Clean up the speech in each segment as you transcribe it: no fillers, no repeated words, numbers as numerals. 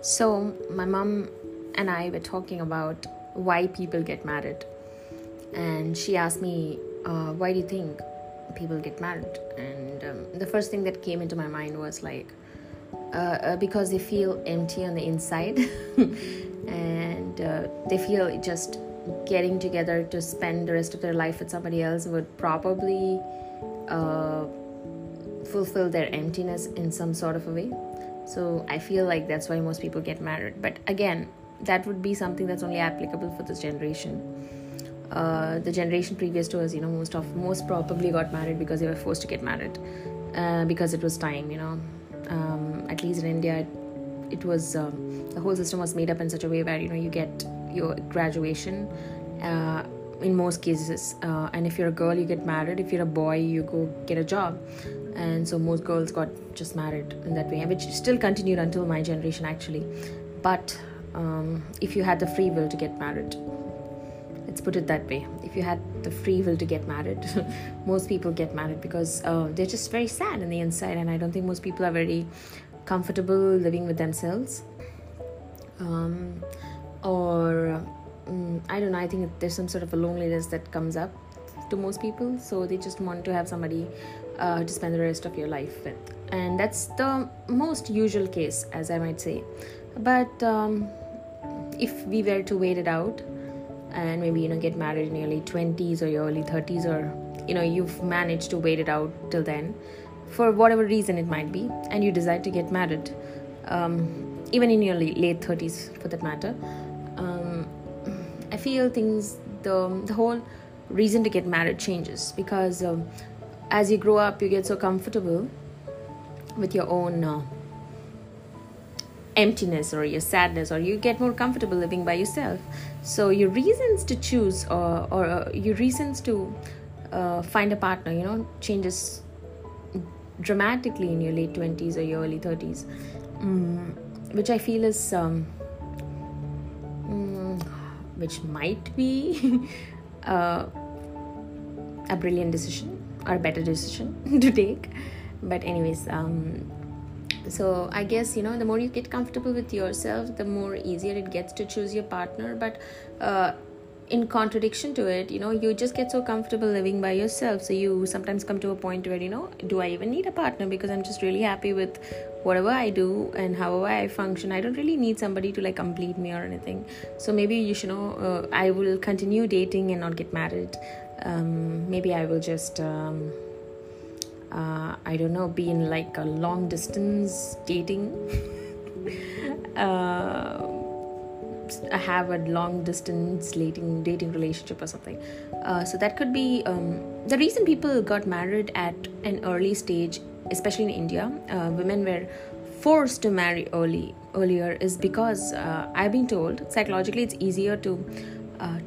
So my mom and I were talking about why people get married, and she asked me, why do you think people get married? And the first thing that came into my mind was like, because they feel empty on the inside and they feel just getting together to spend the rest of their life with somebody else would probably fulfill their emptiness in some sort of a way. So I feel like that's why most people get married. But again, that would be something that's only applicable for this generation. The generation previous to us, most probably got married because they were forced to get married, because it was time, at least in India, it was the whole system was made up in such a way where you get your graduation in most cases, and if you're a girl you get married, if you're a boy you go get a job. And so most girls got just married in that way, which still continued until my generation actually. But if you had the free will to get married, let's put it that way, if you had the free will to get married, most people get married because they're just very sad on the inside, and I don't think most people are very comfortable living with themselves, I don't know, I think there's some sort of a loneliness that comes up to most people, so they just want to have somebody to spend the rest of your life with. And that's the most usual case, as I might say. But if we were to wait it out and maybe get married in your early 20s or your early 30s, or you've managed to wait it out till then for whatever reason it might be, and you decide to get married, even in your late 30s for that matter, I feel the whole reason to get married changes, because as you grow up you get so comfortable with your own emptiness or your sadness, or you get more comfortable living by yourself. So your reasons to choose or your reasons to find a partner changes dramatically in your late 20s or your early 30s, which I feel is which might be a brilliant decision or a better decision to take. But anyways, so I guess the more you get comfortable with yourself, the more easier it gets to choose your partner. But in contradiction to it, you just get so comfortable living by yourself, so you sometimes come to a point where do I even need a partner, because I'm just really happy with whatever I do and however I function. I don't really need somebody to complete me or anything. So maybe you should I will continue dating and not get married. Maybe I will just be in a long distance dating, have a long distance dating relationship or something. So that could be the reason people got married at an early stage, especially in India. Women were forced to marry earlier is because I've been told psychologically it's easier to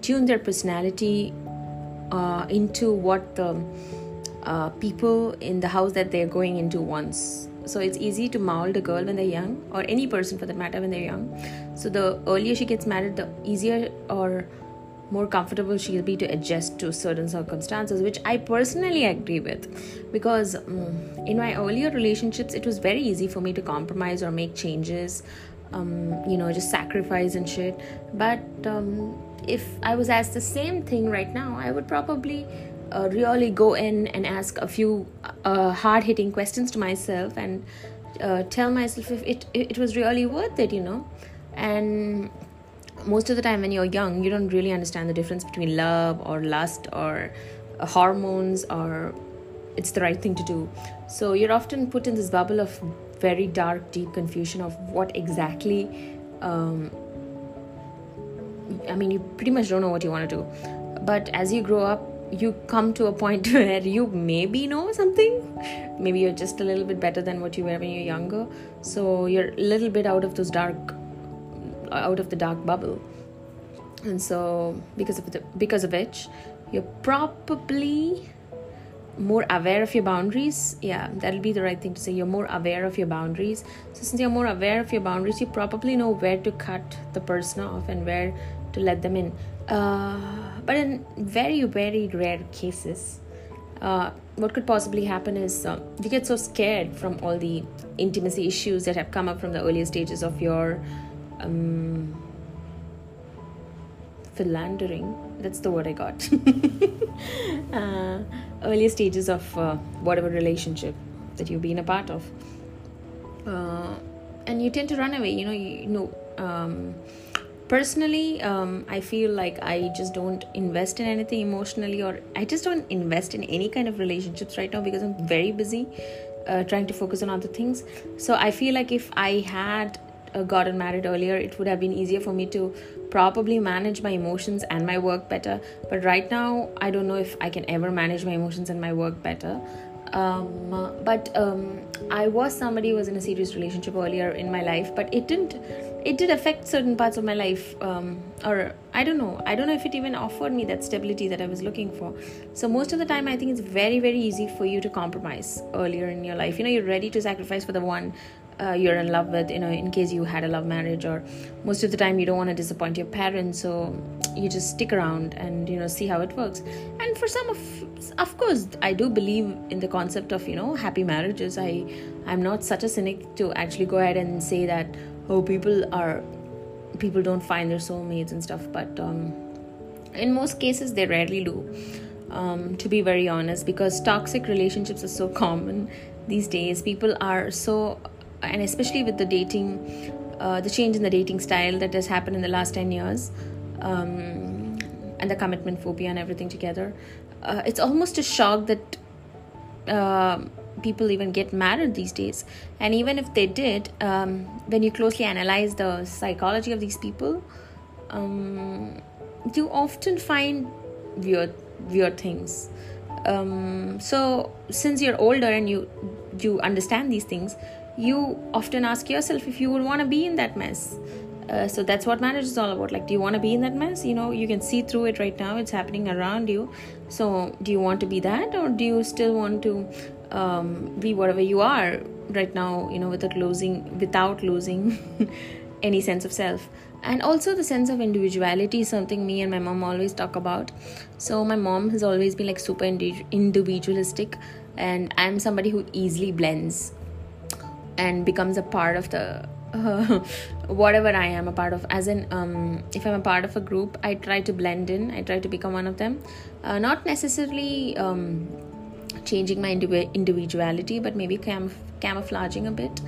tune their personality into what the people in the house that they're going into wants. So it's easy to mold a girl when they're young, or any person for that matter when they're young. So the earlier she gets married, the easier or more comfortable she'll be to adjust to certain circumstances, which I personally agree with, because in my earlier relationships it was very easy for me to compromise or make changes, just sacrifice and shit. But if I was asked the same thing right now, I would probably really go in and ask a few hard-hitting questions to myself and tell myself if it was really worth it, and most of the time when you're young you don't really understand the difference between love or lust or hormones, or it's the right thing to do. So you're often put in this bubble of very dark, deep confusion of what exactly, you pretty much don't know what you want to do. But as you grow up you come to a point where you maybe know something, maybe you're just a little bit better than what you were when you're younger, so you're a little bit out of the dark bubble. And so because of which you're probably more aware of your boundaries. Yeah, that'll be the right thing to say, you're more aware of your boundaries. So since you're more aware of your boundaries, you probably know where to cut the person off and where to let them in. But in very, very rare cases, what could possibly happen is you get so scared from all the intimacy issues that have come up from the earlier stages of your philandering. That's the word I got. Earlier stages of whatever relationship that you've been a part of. And you tend to run away, Personally, I feel like I just don't invest in anything emotionally, or I just don't invest in any kind of relationships right now because I'm very busy trying to focus on other things. So I feel like if I had gotten married earlier, it would have been easier for me to probably manage my emotions and my work better. But right now, I don't know if I can ever manage my emotions and my work better. I was somebody who was in a serious relationship earlier in my life, but it did affect certain parts of my life, or I don't know if it even offered me that stability that I was looking for. So most of the time I think it's very, very easy for you to compromise earlier in your life. You're ready to sacrifice for the one you're in love with, in case you had a love marriage, or most of the time you don't want to disappoint your parents, so you just stick around and see how it works. And for some of course I do believe in the concept of happy marriages. I'm not such a cynic to actually go ahead and say that people don't find their soulmates and stuff, but in most cases they rarely do, to be very honest, because toxic relationships are so common these days. People are so, and especially with the dating, the change in the dating style that has happened in the last 10 years, and the commitment phobia and everything together, it's almost a shock that people even get married these days. And even if they did, when you closely analyze the psychology of these people, you often find weird things. So since you're older and you understand these things, you often ask yourself if you would want to be in that mess. So that's what marriage is all about. Like, do you want to be in that mess? You can see through it right now. It's happening around you. So do you want to be that, or do you still want to be whatever you are right now, without losing any sense of self? And also the sense of individuality is something me and my mom always talk about. So my mom has always been like super individualistic, and I'm somebody who easily blends and becomes a part of the whatever I am a part of, as in if I'm a part of a group, I try to blend in, I try to become one of them, not necessarily changing my individuality, but maybe camouflaging a bit.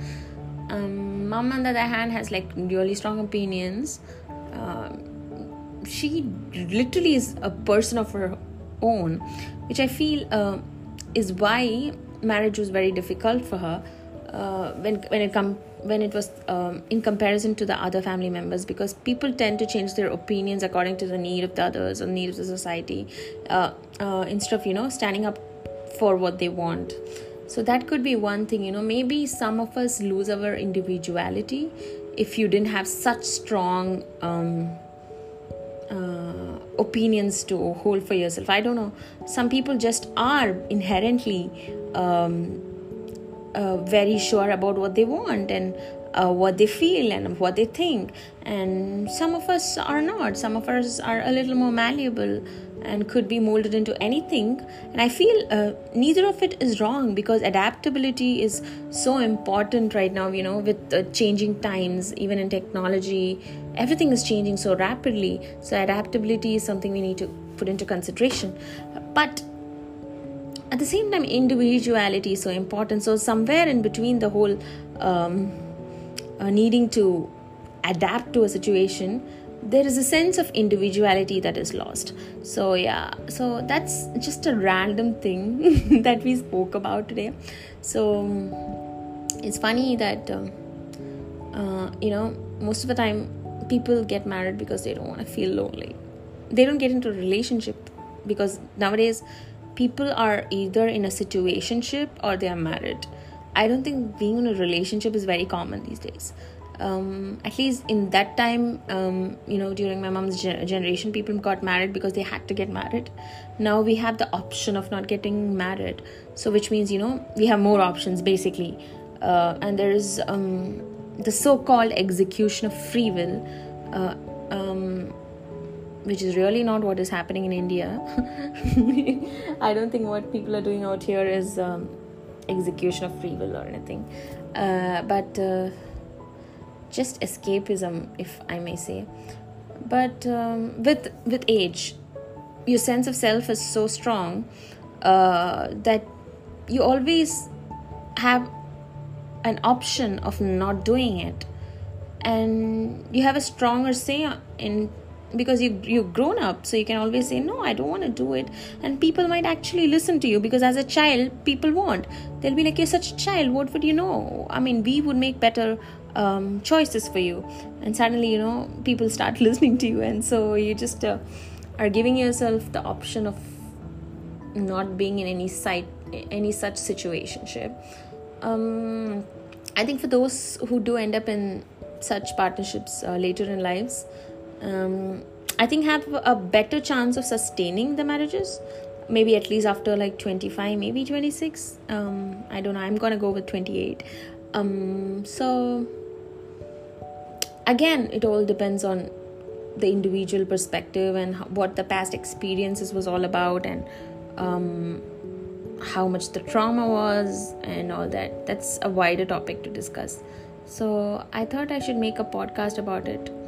Mom, on the other hand, has like really strong opinions. She literally is a person of her own, which I feel is why marriage was very difficult for her when it was in comparison to the other family members, because people tend to change their opinions according to the need of the others or need of the society, instead of standing up for what they want. So that could be one thing. Maybe some of us lose our individuality if you didn't have such strong opinions to hold for yourself. I don't know, some people just are inherently very sure about what they want and what they feel and what they think, and some of us are not. Some of us are a little more malleable and could be molded into anything, and I feel neither of it is wrong, because adaptability is so important right now, with the changing times. Even in technology, everything is changing so rapidly, so adaptability is something we need to put into consideration. But at the same time, individuality is so important. So somewhere in between the whole needing to adapt to a situation, there is a sense of individuality that is lost. So yeah, so that's just a random thing that we spoke about today. So it's funny that most of the time people get married because they don't want to feel lonely. They don't get into a relationship because nowadays people are either in a situationship or they are married. I don't think being in a relationship is very common these days. At least in that time, during my mom's generation, people got married because they had to get married. Now we have the option of not getting married. So which means, we have more options basically. And there is the so-called execution of free will, which is really not what is happening in India. I don't think what people are doing out here is execution of free will or anything, but just escapism, if I may say. But with age, your sense of self is so strong that you always have an option of not doing it, and you have a stronger say in, because you've grown up, so you can always say, no, I don't want to do it. And people might actually listen to you, because as a child, people won't. They'll be like, you're such a child, what would you know? I mean, we would make better choices for you. And suddenly, you know, people start listening to you, and so you just are giving yourself the option of not being in any such situationship. I think for those who do end up in such partnerships later in lives, I think have a better chance of sustaining the marriages, maybe at least after like 25, maybe 26. I don't know, I'm gonna go with 28. So again, it all depends on the individual perspective and what the past experiences was all about, and how much the trauma was and all that. That's a wider topic to discuss, so I thought I should make a podcast about it.